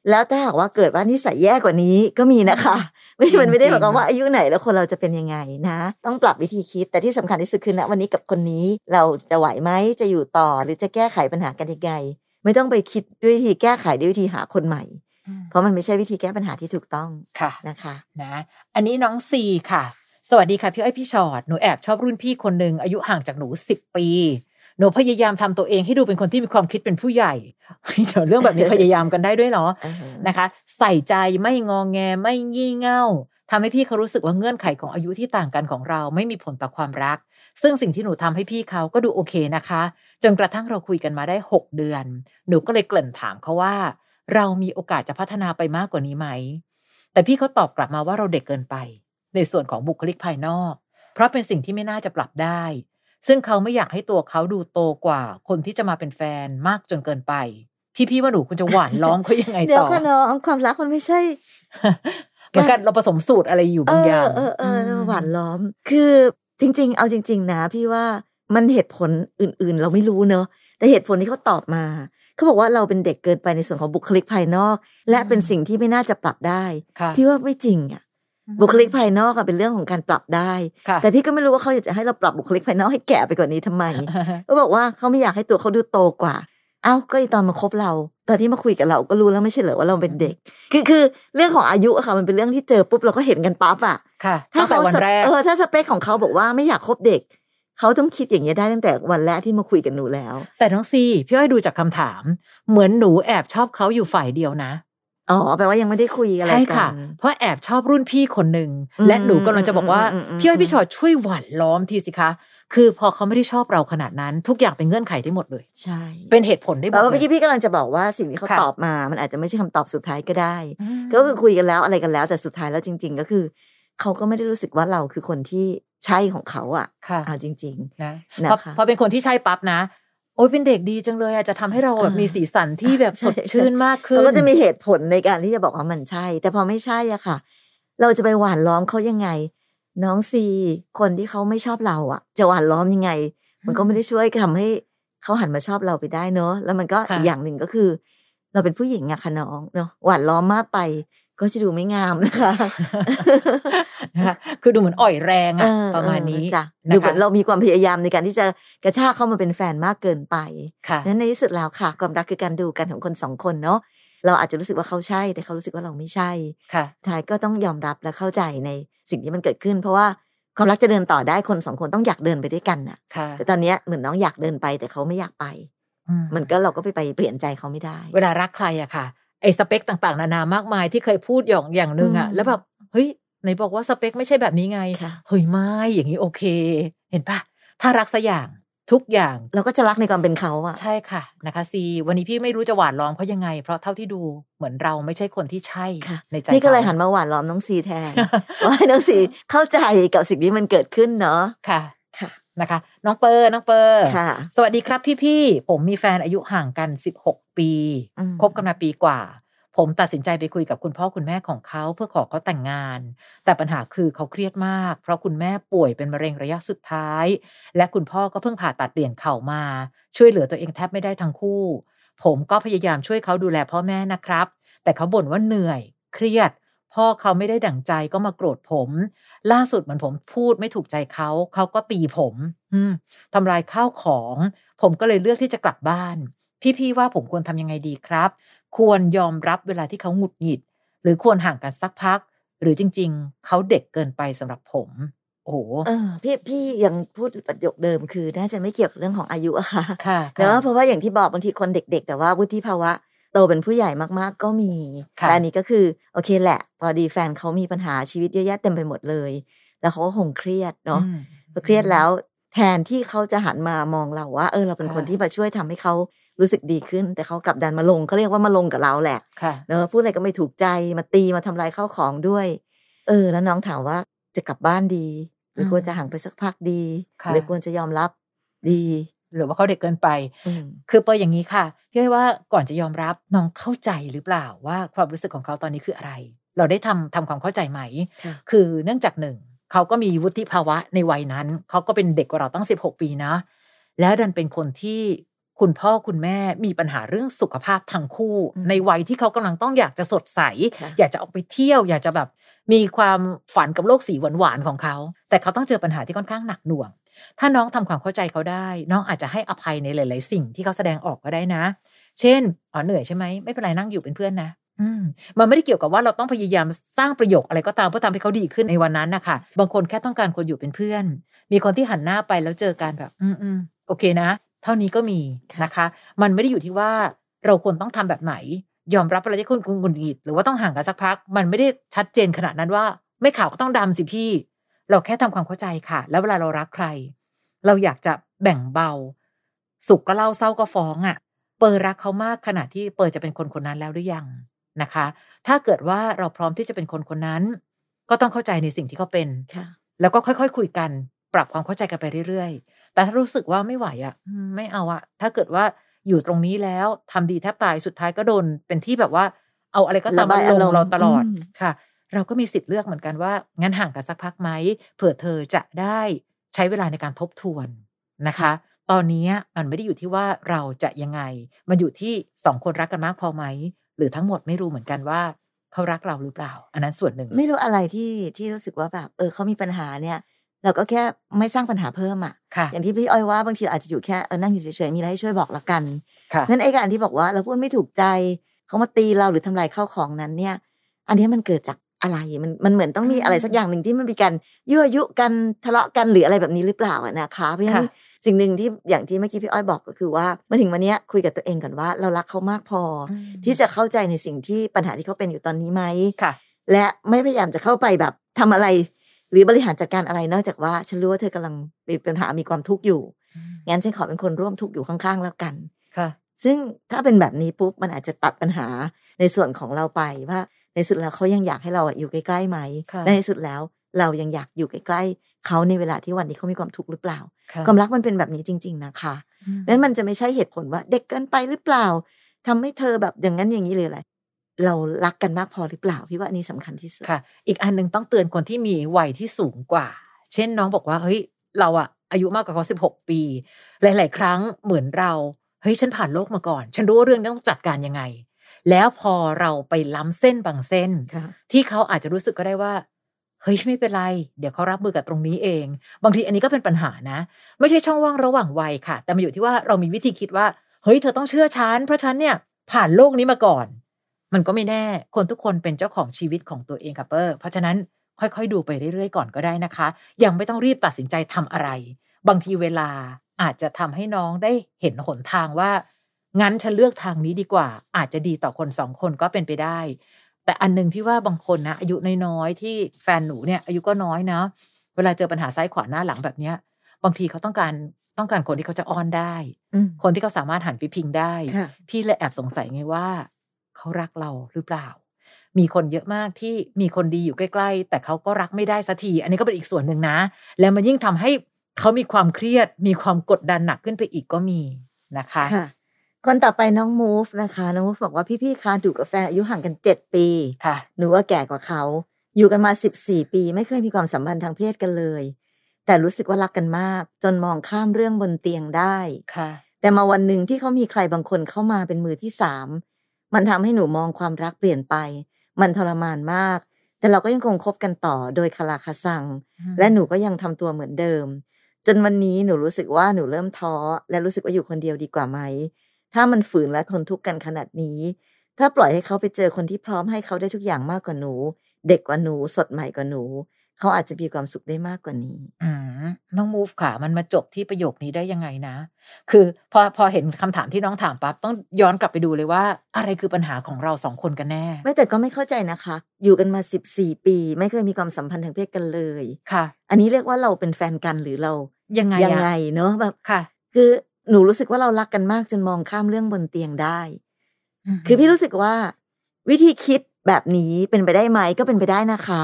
แล้วถ้าหากว่าเกิดว่านิสัยแย่กว่านี้ก็มีนะคะมันไม่ได้หมายความว่าอายุไหนแล้วคนเราจะเป็นยังไงนะต้องปรับวิธีคิดแต่ที่สำคัญที่สุดคือณวันนี้กับคนนี้เราจะไหวไหมจะอยู่ต่อหรือจะแก้ไขปัญหากันยังไงไม่ต้องไปคิดด้วยวิธีแก้ไขด้วยวิธีหาคนใหม่เพราะมันไม่ใช่วิธีแก้ปัญหาที่ถูกต้องค่ะนะคะนะอันนี้น้องซีค่ะสวัสดีค่ะพี่อ้อยพี่ชอดหนูแอบชอบรุ่นพี่คนนึงอายุห่างจากหนู10ปีหนูพยายามทำตัวเองให้ดูเป็นคนที่มีความคิดเป็นผู้ใหญ่เดี๋ยวเรื่องแบบนี้พยายามกันได้ด้วยเหรอ นะคะใส่ใจไม่งอแงไม่งี่เง่าทำให้พี่เขารู้สึกว่าเงื่อนไขของอายุที่ต่างกันของเราไม่มีผลต่อความรักซึ่งสิ่งที่หนูทำให้พี่เขาก็ดูโอเคนะคะจนกระทั่งเราคุยกันมาได้6เดือนหนูก็เลยเกริ่นถามเขาว่าเรามีโอกาสจะพัฒนาไปมากกว่านี้ไหมแต่พี่เขาตอบกลับมาว่าเราเด็กเกินไปในส่วนของบุคลิกภายนอกเพราะเป็นสิ่งที่ไม่น่าจะปรับได้ ซึ่งเขาไม่อยากให้ตัวเขาดูโตกว่าคนที่จะมาเป็นแฟนมากจนเกินไปพี่ว่าหนูคุณจะหวานล้อมเขายังไงต่อเดี๋ยวค่ะน้องความรักมันไม่ใช่เหมือนกันเราผสมสูตรอะไรอยู่บางอย่างหวานล้อมคือจริงๆเอาจริงๆนะพี่ว่ามันเหตุผลอื่นๆเราไม่รู้เนอะแต่เหตุผลที่เขาตอบมาเขาบอกว่าเราเป็นเด็กเกินไปในส่วนของบุคลิกภายนอกและเป็นสิ่งที่ไม่น่าจะปรับได้พี่ว่าไม่จริงอ่ะบุคลิกภายนอกอ่ะเป็นเรื่องของการปรับได้แต่พี่ก็ไม่รู้ว่าเขาอยากจะให้เราปรับบุคลิกภายนอกให้แก่ไปกว่านี้ทำไมเขาบอกว่าเขาไม่อยากให้ตัวเขาดูโตกว่าอ้าวก็ตอนมาคบเราตอนที่มาคุยกับเราก็รู้แล้วไม่ใช่เหรอว่าเราเป็นเด็กคือเรื่องของอายุอะค่ะมันเป็นเรื่องที่เจอปุ๊บเราก็เห็นกันปั๊บอะถ้าแต่วันแรกถ้าสเปคของเขาบอกว่าไม่อยากคบเด็กเขาต้องคิดอย่างนี้ได้ตั้งแต่วันแรกที่มาคุยกับหนูแล้วแต่น้องซีพี่อ้อยดูจากคำถามเหมือนหนูแอบชอบเขาอยู่ฝ่ายเดียวนะอ๋อแปลว่ายังไม่ได้คุยอะไรกันใช่ค่ะเพราะแอบชอบรุ่นพี่คนนึงและหนูกำลังจะบอกว่าพี่อ้อยพี่ชอดช่วยหว่านล้อมทีสิคะคือพอเขาไม่ได้ชอบเราขนาดนั้นทุกอย่างเป็นเงื่อนไขได้หมดเลยใช่เป็นเหตุผลได้หมดเลยเมื่อกี้พี่กำลังจะบอกว่าสิ่งที่เขาตอบมามันอาจจะไม่ใช่คำตอบสุดท้ายก็ได้ก็คือคุยกันแล้วอะไรกันแล้วแต่สุดท้ายแล้วจริงๆก็คือเขาก็ไม่ได้รู้สึกว่าเราคือคนที่ใช่ของเขาอ่ะเอาจริงๆนะพอเป็นคนที่ใช่ปั๊บนะโอ้ยเป็นเด็กดีจังเลยจะทำให้เราแบบมีสีสันที่แบบสดชื่นมากขึ้นก็จะมีเหตุผลในการที่จะบอกว่ามันใช่แต่พอไม่ใช่อ่ะค่ะเราจะไปหว่านล้อมเขายังไงน้องซีคนที่เขาไม่ชอบเราอ่ะจะหว่านล้อมยังไงมันก็ไม่ได้ช่วยทำให้เขาหันมาชอบเราไปได้เนาะแล้วมันก็อีกอย่างหนึ่งก็คือเราเป็นผู้หญิงอะค่ะน้องเนาะหว่านล้อมมากไปก็จะดูไม่งามนะคะคือดูเหมือนอ่อยแรงอะประมาณนี้ดูเหมือนเรามีความพยายามในการที่จะกระชากเข้ามาเป็นแฟนมากเกินไปนั้นในที่สุดแล้วค่ะความรักคือการดูกันของคนสองคนเนาะเราอาจจะรู้สึกว่าเขาใช่แต่เขารู้สึกว่าเราไม่ใช่ท้ายก็ต้องยอมรับและเข้าใจในสิ่งที่มันเกิดขึ้นเพราะว่าความรักจะเดินต่อได้คนสองคนต้องอยากเดินไปด้วยกันอะแต่ตอนนี้เหมือนน้องอยากเดินไปแต่เขาไม่อยากไปมันก็เราก็ไปเปลี่ยนใจเขาไม่ได้เวลารักใครอะค่ะไอ้สเปคต่างๆนานามากมายที่เคยพูดอย่างนึงอ่ะแล้วแบบเฮ้ยไหนบอกว่าสเปคไม่ใช่แบบนี้ไงเฮ้ยไม่อย่างนี้โอเคเห็นปะถ้ารักสักอย่างทุกอย่างเราก็จะรักในความเป็นเขาอ่ะใช่ค่ะนะคะซีวันนี้พี่ไม่รู้จะหวานล้อมเขายังไงเพราะเท่าที่ดูเหมือนเราไม่ใช่คนที่ใช่ในใจพี่ก็เลยหันมาหวานล้อมน้องซีแทนว่าน้องซีเข้าใจกับสิ่งที่มันเกิดขึ้นเนาะค่ะค่ะนะคะน้องเปอร์ค่ะสวัสดีครับพี่ๆผมมีแฟนอายุห่างกัน16ปีคบกันมาปีกว่าผมตัดสินใจไปคุยกับคุณพ่อคุณแม่ของเขาเพื่อขอเขาแต่งงานแต่ปัญหาคือเขาเครียดมากเพราะคุณแม่ป่วยเป็นมะเร็งระยะสุดท้ายและคุณพ่อก็เพิ่งผ่าตัดเปลี่ยนเข่ามาช่วยเหลือตัวเองแทบไม่ได้ทั้งคู่ผมก็พยายามช่วยเขาดูแลพ่อแม่นะครับแต่เขาบ่นว่าเหนื่อยเครียดพ่อเขาไม่ได้ดั่งใจก็มาโกรธผมล่าสุดเหมือนผมพูดไม่ถูกใจเขาก็ตีผมทำลายข้าวของผมก็เลยเลือกที่จะกลับบ้านพี่ว่าผมควรทำยังไงดีครับควรยอมรับเวลาที่เขาหงุดหงิดหรือควรห่างกันสักพักหรือจริงๆเขาเด็กเกินไปสำหรับผมโอ้โหพี่ยังพูดประโยคเดิมคือน่าจะไม่เกี่ยวกับเรื่องของอายุอะค่ะนะเพราะว่าอย่างที่บอกบางทีคนเด็กๆแต่ว่าวุฒิภาวะโตเป็นผู้ใหญ่มากๆก็มีแต่อันนี้ก็คือโอเคแหละพอดีแฟนเขามีปัญหาชีวิตเยอะแยะเต็มไปหมดเลยแล้วเขาก็คงเครียดเนาะพอเครียดแล้วแทนที่เขาจะหันมามองเราว่าเราเป็นคนที่มาช่วยทำให้เขารู้สึกดีขึ้นแต่เขากลับดันมาลงเขาเรียกว่ามาลงกับเราแหละเนอะพูดอะไรก็ไม่ถูกใจมาตีมาทำลายข้าวของด้วยแล้วน้องถามว่าจะกลับบ้านดีหรือควรจะห่างไปสักพักดีหรือควรจะยอมรับดีหรือว่าเขาเด็กเกินไปคือเปออย่างนี้ค่ะพี่ให้ว่าก่อนจะยอมรับน้องเข้าใจหรือเปล่าว่าความรู้สึกของเขาตอนนี้คืออะไรเราได้ทำความเข้าใจไหมคือเนื่องจากหนึ่งเขาก็มีวุฒิภาวะในวัยนั้นเขาก็เป็นเด็กกว่าเราตั้ง16ปีนะแล้วดันเป็นคนที่คุณพ่อคุณแม่มีปัญหาเรื่องสุขภาพทั้งคู่ในวัยที่เขากำลังต้องอยากจะสดใสอยากจะออกไปเที่ยวอยากจะแบบมีความฝันกับโลกสีหวานๆของเขาแต่เขาต้องเจอปัญหาที่ค่อนข้างหนักหน่วงถ้าน้องทำความเข้าใจเขาได้น้องอาจจะให้อภัยในหลายๆสิ่งที่เขาแสดงออกก็ได้นะเช่นเหนื่อยใช่ไหมไม่เป็นไรนั่งอยู่เป็นเพื่อนนะมันไม่ได้เกี่ยวกับว่าเราต้องพยายามสร้างประโยคอะไรก็ตามเพื่อทำให้เขาดีขึ้นในวันนั้นนะคะบางคนแค่ต้องการคนอยู่เป็นเพื่อนมีคนที่หันหน้าไปแล้วเจอกันแบบโอเคนะเท่านี้ก็มีนะคะมันไม่ได้อยู่ที่ว่าเราควรต้องทำแบบไหนยอมรับอะไรที่คุณหงุดหงิดหรือว่าต้องห่างกันสักพักมันไม่ได้ชัดเจนขนาดนั้นว่าไม่ขาวก็ต้องดำสิพี่เราแค่ทำความเข้าใจค่ะแล้วเวลาเรารักใครเราอยากจะแบ่งเบาสุขก็เล่าเศร้าก็ฟ้องอ่ะเปิดรักเขามากขนาดที่เปิดจะเป็นคนคนนั้นแล้วหรือยังนะคะถ้าเกิดว่าเราพร้อมที่จะเป็นคนคนนั้นก็ต้องเข้าใจในสิ่งที่เขาเป็นแล้วก็ค่อยๆคุยกัน ปรับความเข้าใจกันไปเรื่อยๆแต่ถ้ารู้สึกว่าไม่ไหวอ่ะไม่เอาอ่ะถ้าเกิดว่าอยู่ตรงนี้แล้วทำดีแทบตายสุดท้ายก็โดนเป็นที่แบบว่าเอาอะไรก็ตามมาลงเราตลอดค่ะเราก็มีสิทธิ์เลือกเหมือนกันว่างั้นห่างกันสักพักไหมเผื่อเธอจะได้ใช้เวลาในการทบทวนนะคะตอนนี้มันไม่ได้อยู่ที่ว่าเราจะยังไงมันอยู่ที่สองคนรักกันมากพอไหมหรือทั้งหมดไม่รู้เหมือนกันว่าเขารักเราหรือเปล่าอันนั้นส่วนหนึ่งไม่รู้อะไรที่รู้สึกว่าแบบเขามีปัญหาเนี่ยเราก็แค่ไม่สร้างปัญหาเพิ่มอ่ะอย่างที่พี่อ้อยว่าบางทีอาจจะอยู่แค่นั่งอยู่เฉยๆมีอะไรให้ช่วยบอกละกันนั่นไอ้การที่บอกว่าเราพูดไม่ถูกใจเขามาตีเราหรือทำลายข้าวของนั้นเนี่ยอันนี้มันเกิดจากอะไรมันเหมือนต้องมีอะไรสักอย่างหนึ่งที่มันมีการยั่วยุกันทะเลาะกันหรืออะไรแบบนี้หรือเปล่านะคะเพราะฉะนั้นสิ่งหนึ่งที่อย่างที่เมื่อกี้พี่อ้อยบอกก็คือว่ามาถึงวันนี้คุยกับตัวเองก่อนว่าเรารักเขามากพอที่จะเข้าใจในสิ่งที่ปัญหาที่เขาเป็นอยู่ตอนนี้ไหมและไม่พยายามจะเข้าไปแบบทำอะไรหรือบริหารจัดการอะไรนอกจากว่าฉันรู้ว่าเธอกำลังมีปัญหามีความทุกข์อยู่งั้นฉันขอเป็นคนร่วมทุกข์อยู่ข้างๆแล้วกันซึ่งถ้าเป็นแบบนี้ปุ๊บมันอาจจะตัดปัญหาในส่วนของเราไปว่าในสุดแล้วเขายังอยากให้เราอยู่ใกล้ๆไหมในสุดแล้วเรายังอยากอยู่ใกล้ๆเขาในเวลาที่วันนี้เขามีความทุกข์หรือเปล่าความรักมันเป็นแบบนี้จริงๆนะคะนั้นมันจะไม่ใช่เหตุผลว่าเด็กเกินไปหรือเปล่าทำให้เธอแบบอย่างนั้นอย่างนี้เลยอะไรเรารักกันมากพอหรือเปล่าพี่ว่านี่สำคัญที่สุดค่ะอีกอันนึงต้องเตือนคนที่มีวัยที่สูงกว่าเช่นน้องบอกว่าเฮ้ยเราอายุมากกว่าเขา16ปีหลายๆครั้งเหมือนเราเฮ้ยฉันผ่านโลกมาก่อนฉันรู้ว่าเรื่องนี้ต้องจัดการยังไงแล้วพอเราไปล้ำเส้นบางเส้นที่เขาอาจจะรู้สึกก็ได้ว่าเฮ้ยไม่เป็นไรเดี๋ยวเขารับมือกับตรงนี้เองบางทีอันนี้ก็เป็นปัญหานะไม่ใช่ช่องว่างระหว่างวัยค่ะแต่มันอยู่ที่ว่าเรามีวิธีคิดว่าเฮ้ยเธอต้องเชื่อฉันเพราะฉันเนี่ยผ่านโลกนี้มาก่อนมันก็ไม่แน่คนทุกคนเป็นเจ้าของชีวิตของตัวเองค่ะเพราะฉะนั้นค่อยๆดูไปเรื่อยๆก่อนก็ได้นะคะยังไม่ต้องรีบตัดสินใจทำอะไรบางทีเวลาอาจจะทำให้น้องได้เห็นหนทางว่างั้นฉันเลือกทางนี้ดีกว่าอาจจะดีต่อคนสองคนก็เป็นไปได้แต่อันนึงพี่ว่าบางคนนะอายุน้อยๆที่แฟนหนูเนี่ยอายุก็น้อยนะเวลาเจอปัญหาซ้ายขวาหน้าหลังแบบเนี้ยบางทีเขาต้องการคนที่เขาจะอ้อนได้คนที่เขาสามารถหันไปพิงได้พี่เลยแอบสงสัยไงว่าเขารักเราหรือเปล่ามีคนเยอะมากที่มีคนดีอยู่ใกล้ๆแต่เขาก็รักไม่ได้สักทีอันนี้ก็เป็นอีกส่วนหนึ่งนะแล้วมันยิ่งทำให้เขามีความเครียดมีความกดดันหนักขึ้นไปอีกก็มีนะคะคนต่อไปน้องมูฟนะคะน้องมูฟบอกว่าพี่ๆคะดูกับแฟนอายุห่างกัน7ปีค่ะหนูว่าแก่กว่าเขาอยู่กันมา14ปีไม่เคยมีความสัมพันธ์ทางเพศกันเลยแต่รู้สึกว่ารักกันมากจนมองข้ามเรื่องบนเตียงได้ค่ะแต่มาวันนึงที่เขามีใครบางคนเข้ามาเป็นมือที่3มันทำให้หนูมองความรักเปลี่ยนไปมันทรมานมากแต่เราก็ยังคงคบกันต่อโดยคาราคาซังและหนูก็ยังทำตัวเหมือนเดิมจนวันนี้หนูรู้สึกว่าหนูเริ่มท้อและรู้สึกว่าอยู่คนเดียวดีกว่าไหมถ้ามันฝืนและทนทุกข์กันขนาดนี้ถ้าปล่อยให้เขาไปเจอคนที่พร้อมให้เขาได้ทุกอย่างมากกว่าหนูเด็กกว่าหนูสดใหม่กว่าหนูเขาอาจจะมีความสุขได้มากกว่านี้น้องมูฟค่ะมันมาจบที่ประโยคนี้ได้ยังไงนะคือพอเห็นคำถามที่น้องถามปั๊บต้องย้อนกลับไปดูเลยว่าอะไรคือปัญหาของเราสองคนกันแน่ไม่แต่ก็ไม่เข้าใจนะคะอยู่กันมา14ปีไม่เคยมีความสัมพันธ์ทางเพศกันเลยค่ะอันนี้เรียกว่าเราเป็นแฟนกันหรือเรายังไงเนาะแบบค่ะคือหนูรู้สึกว่าเรารักกันมากจนมองข้ามเรื่องบนเตียงได้คือพี่รู้สึกว่าวิธีคิดแบบนี้เป็นไปได้ไหมก็เป็นไปได้นะคะ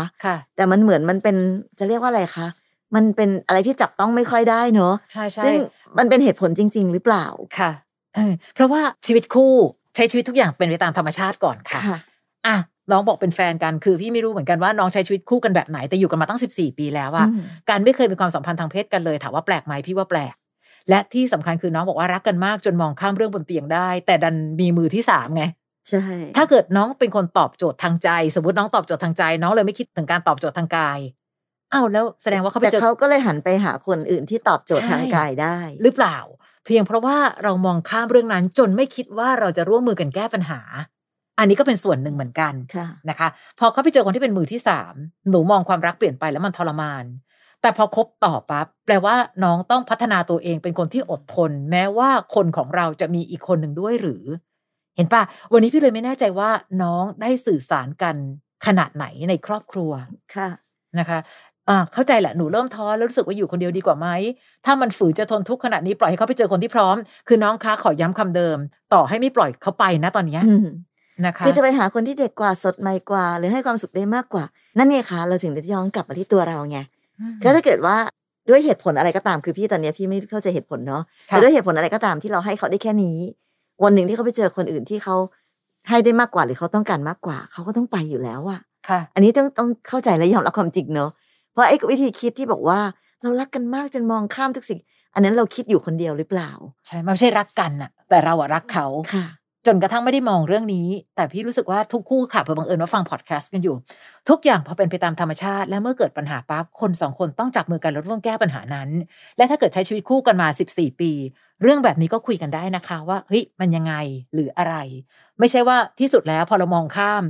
แต่มันเหมือนมันเป็นจะเรียกว่าอะไรคะมันเป็นอะไรที่จับต้องไม่ค่อยได้เนอะใช่ซึ่งมันเป็นเหตุผลจริงๆหรือเปล่าค่ะเพราะว่าชีวิตคู่ใช้ชีวิตทุกอย่างเป็นไปตามธรรมชาติก่อนค่ะอ่ะน้องบอกเป็นแฟนกันคือพี่ไม่รู้เหมือนกันว่าน้องใช้ชีวิตคู่กันแบบไหนแต่อยู่กันมาตั้ง14ปีแล้วอะการไม่เคยมีความสัมพันธ์ทางเพศกันเลยถามว่าแปลกไหมพี่ว่าแปลกและที่สำคัญคือน้องบอกว่ารักกันมากจนมองข้ามเรื่องบนเตียงได้แต่ดันมีมือที่3ไงใช่ถ้าเกิดน้องเป็นคนตอบโจทย์ทางใจสมมติน้องตอบโจทย์ทางใจน้องเลยไม่คิดถึงการตอบโจทย์ทางกายอ้าวแล้วแสดงว่าเขาไปเจอแต่เขาก็เลยหันไปหาคนอื่นที่ตอบโจทย์ทางกายได้หรือเปล่าเพียงเพราะว่าเรามองข้ามเรื่องนั้นจนไม่คิดว่าเราจะร่วมมือกันแก้ปัญหาอันนี้ก็เป็นส่วนหนึ่งเหมือนกันนะคะพอเขาไปเจอคนที่เป็นมือที่3หนูมองความรักเปลี่ยนไปแล้วมันทรมานแต่พอคบต่อปั๊บแปลว่าน้องต้องพัฒนาตัวเองเป็นคนที่อดทนแม้ว่าคนของเราจะมีอีกคนหนึ่งด้วยหรือเห็นป่ะวันนี้พี่เลยไม่แน่ใจว่าน้องได้สื่อสารกันขนาดไหนในครอบครัวค่ะนะคะเข้าใจแหละหนูเริ่มท้อแล้วรู้สึกว่าอยู่คนเดียวดีกว่าไหมถ้ามันฝืนจะทนทุกข์ขนาดนี้ปล่อยให้เขาไปเจอคนที่พร้อมคือน้องคะขอย้ำคำเดิมต่อให้ไม่ปล่อยเขาไปนะตอนนี้นะคะคือจะไปหาคนที่เด็กกว่าสดใหม่กว่าหรือให้ความสุขได้มากกว่านั่นเองค่ะเราถึงได้ย้อนกลับมาที่ตัวเราไงก็ถ้าเกิดว่า ด้วยเหตุผลอะไรก็ตามคือพี่ตอนนี้พี่ไม่เข้าใจเหตุผลเนาะแต่ด้วยเหตุผลอะไรก็ตามที่เราให้เขาได้แค่นี้วันหนึ่งที่เขาไปเจอคนอื่นที่เขาให้ได้มากกว่าหรือเขาต้องการมากกว่าเขาก็ต้องไปอยู่แล้วอะอันนี้ต้องเข้าใจและยอมรับความจริงเนาะเพราะไอ้วิธีคิดที่บอกว่าเรารักกันมากจนมองข้ามทุกสิ่งอันนั้นเราคิดอยู่คนเดียวหรือเปล่าใช่ไม่ใช่รักกันอะแต่เราอะรักเขาจนกระทั่งไม่ได้มองเรื่องนี้แต่พี่รู้สึกว่าทุกคู่ค่ะเผื่อบังเอิญว่าฟังพอดแคสต์กันอยู่ทุกอย่างพอเป็นไปตามธรรมชาติและเมื่อเกิดปัญหาปั๊บคน2คนต้องจับมือกันลดเรื่องแก้ปัญหานั้นและถ้าเกิดใช้ชีวิตคู่กันมา14ปีเรื่องแบบนี้ก็คุยกันได้นะคะว่าเฮ้ยมันยังไงหรืออะไรไม่ใช่ว่าที่สุดแล้วพอเรามองข้าม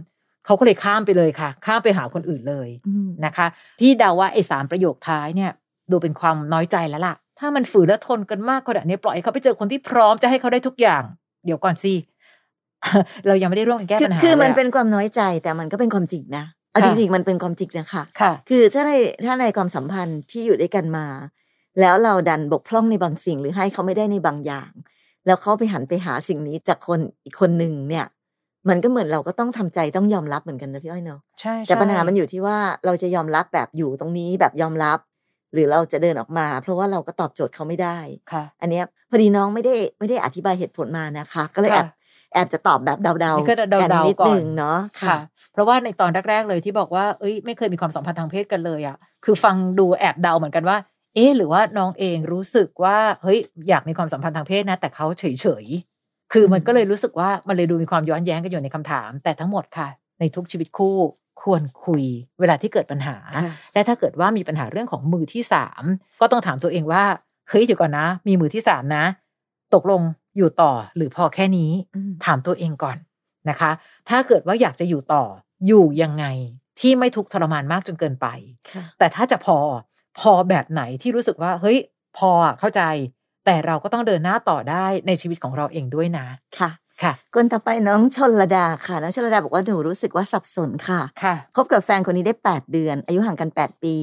เขาก็เลยข้ามไปเลยค่ะข้ามไปหาคนอื่นเลยนะคะพี่เดาว่าไอ้3ประโยคท้ายเนี่ยดูเป็นความน้อยใจแล้วล่ะถ้ามันฝืนและทนกันมากขนาดนี้ปล่อยให้เขาไปเจอคนที่พร้อมจะให้เขาได้ทุกอย่างเดี๋ยวก่อนสิเรายังไม่ได้ร่วมกันแก้ปัญหาคือมันเป็นความน้อยใจแต่มันก็เป็นความจริงนะเอาจริงๆมันเป็นความจริงนะคะคือถ้าในความสัมพันธ์ที่อยู่ด้วยกันมาแล้วเราดันบกพร่องในบางสิ่งหรือให้เขาไม่ได้ในบางอย่างแล้วเขาไปหันไปหาสิ่งนี้จากคนอีกคนหนึ่งเนี่ยมันก็เหมือนเราก็ต้องทำใจต้องยอมรับเหมือนกันนะพี่อ้อยเนาะใช่แต่ปัญหามันอยู่ที่ว่าเราจะยอมรับแบบอยู่ตรงนี้แบบยอมรับหรือเราจะเดินออกมาเพราะว่าเราก็ตอบโจทย์เขาไม่ได้อันนี้พอดีน้องไม่ได้อธิบายเหตุผลมานะคะก็เลยแอบจะตอบแบบเดาๆกันนิดนึงเนาะค่ะเพราะว่าในตอนแรกๆเลยที่บอกว่าเอ้ยไม่เคยมีความสัมพันธ์ทางเพศกันเลยอ่ะคือฟังดูแอบเดาเหมือนกันว่าเอ๊ะหรือว่าน้องเองรู้สึกว่าเฮ้ยอยากมีความสัมพันธ์ทางเพศนะแต่เขาเฉยๆคือมันก็เลยรู้สึกว่ามันเลยดูมีความย้อนแย้งกันอยู่ในคำถามแต่ทั้งหมดค่ะในทุกชีวิตคู่ควรคุยเวลาที่เกิดปัญหาและถ้าเกิดว่ามีปัญหาเรื่องของมือที่สามก็ต้องถามตัวเองว่าเฮ้ยเดี๋ยวก่อนนะมีมือที่สามนะตกลงอยู่ต่อหรือพอแค่นี้ถามตัวเองก่อนนะคะถ้าเกิดว่าอยากจะอยู่ต่ออยู่ยังไงที่ไม่ทุกข์ทรมานมากจนเกินไปแต่ถ้าจะพอแบบไหนที่รู้สึกว่าเฮ้ยพอเข้าใจแต่เราก็ต้องเดินหน้าต่อได้ในชีวิตของเราเองด้วยนะค่ะคนต่อไปน้องชลดาค่ะน้องชลดาบอกว่าหนูรู้สึกว่าสับสนค่ะคบกับแฟนคนนี้ได้8เดือนอายุห่างกัน8ปี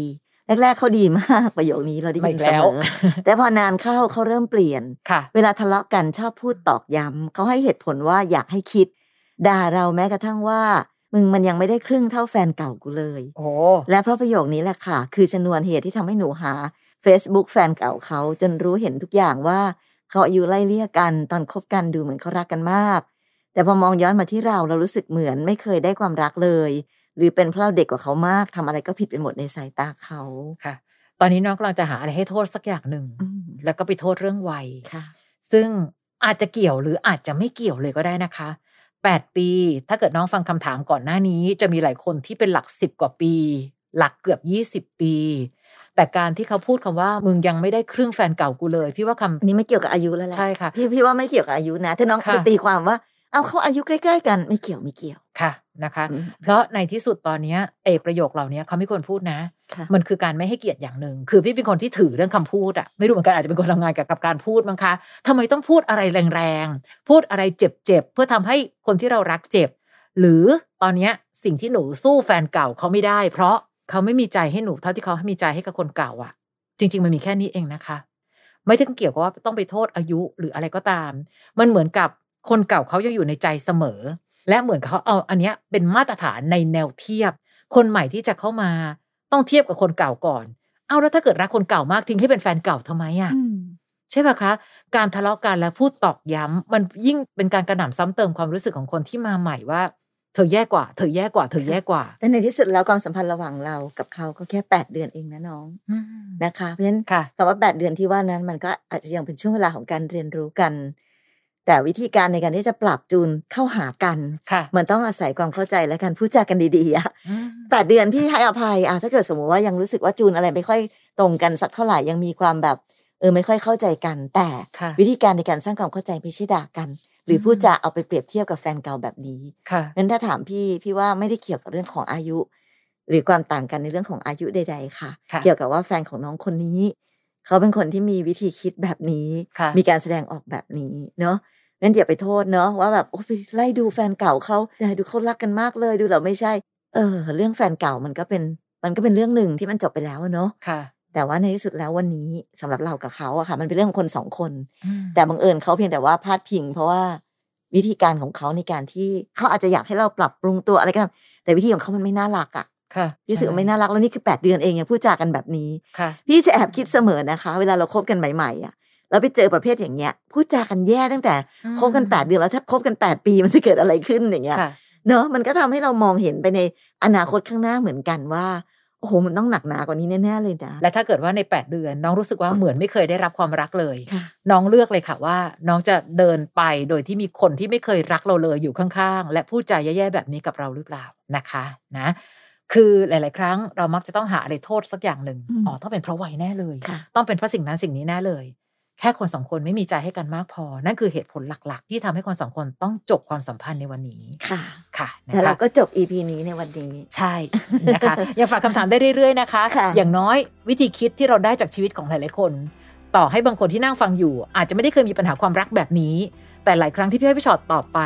แรกๆเขาดีมากประโยคนี้เราได้ยินเสมอแต่พอนานเข้าเขาเริ่มเปลี่ยนเวลาทะเลาะกันชอบพูดตอกย้ำเขาให้เหตุผลว่าอยากให้คิดด่าเราแม้กระทั่งว่ามึงมันยังไม่ได้ครึ่งเท่าแฟนเก่ากูเลยและเพราะประโยคนี้แหละค่ะคือชนวนเหตุที่ทำให้หนูหา Facebook แฟนเก่าเขาจนรู้เห็นทุกอย่างว่าเขาอายุไล่เลี่ยกันตอนคบกันดูเหมือนเขารักกันมากแต่พอมองย้อนมาที่เรารู้สึกเหมือนไม่เคยได้ความรักเลยหรือเป็นเพราะเราเด็กกว่าเขามากทำอะไรก็ผิดไปหมดในสายตาเขาค่ะตอนนี้น้องกำลังจะหาอะไรให้โทษสักอย่างหนึ่งแล้วก็ไปโทษเรื่องวัยค่ะซึ่งอาจจะเกี่ยวหรืออาจจะไม่เกี่ยวเลยก็ได้นะคะ8ปีถ้าเกิดน้องฟังคำถามก่อนหน้านี้จะมีหลายคนที่เป็นหลัก10กว่าปีหลักเกือบ20ปีแต่การที่เขาพูดคำว่ามึงยังไม่ได้ครึ่งแฟนเก่ากูเลยพี่ว่าคำนี้ไม่เกี่ยวกับอายุแล้วแหละใช่ค่ะพี่ว่าไม่เกี่ยวกับอายุนะถ้าน้องไปตีความว่าเอาเขาอายุใกล้ๆกันไม่เกี่ยวค่ะนะคะเพราะในที่สุดตอนนี้ประโยคเหล่านี้เขาไม่ควรพูดนะมันคือการไม่ให้เกียรติอย่างหนึ่งคือพี่เป็นคนที่ถือเรื่องคำพูดอ่ะไม่รู้เหมือนกันอาจจะเป็นคนทำงานกับการพูดมั้งคะทำไมต้องพูดอะไรแรงๆพูดอะไรเจ็บๆเพื่อทำให้คนที่เรารักเจ็บหรือตอนนี้สิ่งที่หนูสู้แฟนเก่าเขาไม่ได้เพราะเขาไม่มีใจให้หนูเท่าที่เขามีใจให้กับคนเก่าอ่ะจริงๆมันมีแค่นี้เองนะคะไม่ได้เกี่ยวกับว่าต้องไปโทษอายุหรืออะไรก็ตามมันเหมือนกับคนเก่าเขายังอยู่ในใจเสมอและเหมือนเขาเอาอันเนี้ยเป็นมาตรฐานในแนวเทียบคนใหม่ที่จะเข้ามาต้องเทียบกับคนเก่าก่อนเอาแล้วถ้าเกิดรักคนเก่ามากทิ้งให้เป็นแฟนเก่าทำไมอ่ะใช่ป่ะคะการทะเลาะกันและพูดตอกย้ำมันยิ่งเป็นการกระหน่ำซ้ำเติมความรู้สึกของคนที่มาใหม่ว่าเธอแย่กว่าเธอแย่กว่าเธอแย่กว่าแต่ในที่สุดแล้วความสัมพันธ์ระหว่างเรากับเขาก็แค่8เดือนเองนะน้องนะคะเพราะฉะนั้นคำว่า8เดือนที่ว่านั้นมันก็อาจจะยังเป็นช่วงเวลาของการเรียนรู้กันแต่วิธีการในการที่จะปรับจูนเข้าหากันมันต้องอาศัยความเข้าใจและการพูดจากันดีๆอะ8เดือนพี่ให้อภัยถ้าเกิดสมมติว่ายังรู้สึกว่าจูนอะไรไม่ค่อยตรงกันสักเท่าไหร่ยังมีความแบบไม่ค่อยเข้าใจกันแต่วิธีการในการสร้างความเข้าใจไม่ใช่ด่ากันหรือพูดจาเอาไปเปรียบเทียบกับแฟนเก่าแบบนี้นั้นถ้าถามพี่ว่าไม่ได้เกี่ยวกับเรื่องของอายุหรือความต่างกันในเรื่องของอายุใดๆค่ะเกี่ยวกับว่าแฟนของน้องคนนี้เขาเป็นคนที่มีวิธีคิดแบบนี้มีการแสดงออกแบบนี้เนาะงั้นอย่าไปโทษเนาะว่าแบบโอ้ยไล่ดูแฟนเก่าเขาดูเขารักกันมากเลยดูเราไม่ใช่เรื่องแฟนเก่ามันก็เป็นเรื่องหนึ่งที่มันจบไปแล้วเนาะแต่ว่าในที่สุดแล้ววันนี้สำหรับเรากับเขาอะค่ะมันเป็นเรื่องของคนสองคนแต่บังเอิญเขาเพียงแต่ว่าพลาดพิงเพราะว่าวิธีการของเขาในการที่เขาอาจจะอยากให้เราปรับปรุงตัวอะไรก็แต่วิธีของเขามันไม่น่ารักอะ รู้สึกไม่น่ารักแล้วนี่คือ8เดือนเองยังพูดจากันแบบนี้พี่จะแอบคิดเสมอนะคะเวลาเราคบกันใหม่ๆอ่ะเราไปเจอประเภทอย่างเงี้ยพูดจากันแย่ตั้งแต่คบกัน8เดือนแล้วถ้าคบกัน8ปีมันจะเกิดอะไรขึ้นอย่างเงี้ยเนาะมันก็ทำให้เรามองเห็นไปในอนาคตข้างหน้าเหมือนกันว่าโอ้โหมันต้องหนักหนากว่านี้แน่ๆเลยนะและถ้าเกิดว่าใน8เดือนน้องรู้สึกว่าเหมือนไม่เคยได้รับความรักเลยน้องเลือกเลยค่ะว่าน้องจะเดินไปโดยที่มีคนที่ไม่เคยรักเราเลยอยู่ข้างๆและพูดจาแย่ๆแบบนี้กับเราหรือเปล่านะคะนะคือหลายๆครั้งเรามักจะต้องหาอะไรโทษสักอย่างหนึ่งอ๋อต้องเป็นเพราะวัยแน่เลยต้องเป็นเพราะสิ่งนั้นสิ่งนี้แน่เลยแค่คนสองคนไม่มีใจให้กันมากพอนั่นคือเหตุผลหลักๆที่ทำให้คนสองคนต้องจบความสัมพันธ์ในวันนี้ค่ะค่ะแล้วเราก็จบ EP นี้ในวันนี้ใช่ นะคะอย่าฝากคำถามได้เรื่อยๆนะคะ อย่างน้อยวิธีคิดที่เราได้จากชีวิตของหลายๆคนต่อให้บางคนที่นั่งฟังอยู่อาจจะไม่ได้เคยมีปัญหาความรักแบบนี้แต่หลายครั้งที่พี่อ้อยพี่ชอตตอบไป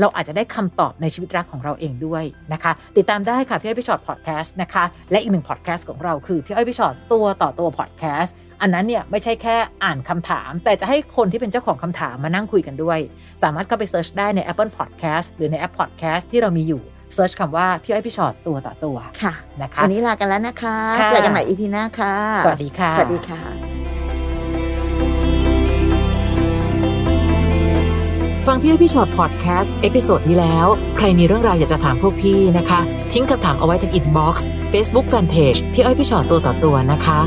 เราอาจจะได้คำตอบในชีวิตรักของเราเองด้วยนะคะติดตามได้ค่ะพี่อ้อยพี่ชอตพอดแคสต์นะคะและอีกหนึ่งพอดแคสต์ของเราคือพี่อ้อยพี่ชอตตัวต่อตัวพอดแคสต์อันนั้นเนี่ยไม่ใช่แค่อ่านคำถามแต่จะให้คนที่เป็นเจ้าของคำถามมานั่งคุยกันด้วยสามารถเข้าไปเสิร์ชได้ใน Apple Podcast หรือในแอป Podcast ที่เรามีอยู่เสิร์ชคำว่าพี่อ้อยพี่ชอตตัวต่อตัวค่ะนะคะวันนี้ลากันแล้วนะคะเจอกันใหม่ EP หน้าค่ะสวัสดีค่ะสวัสดีค่ะฟังพี่อ้อยพี่ชอต Podcast เอพิโซดที่แล้วใครมีเรื่องราวอยากจะถามพวกพี่นะคะทิ้งคำถามเอาไว้ทาง Inbox Facebook Fanpage พี่อ้อยพี่ชอตตัวต่อตัวนะคะ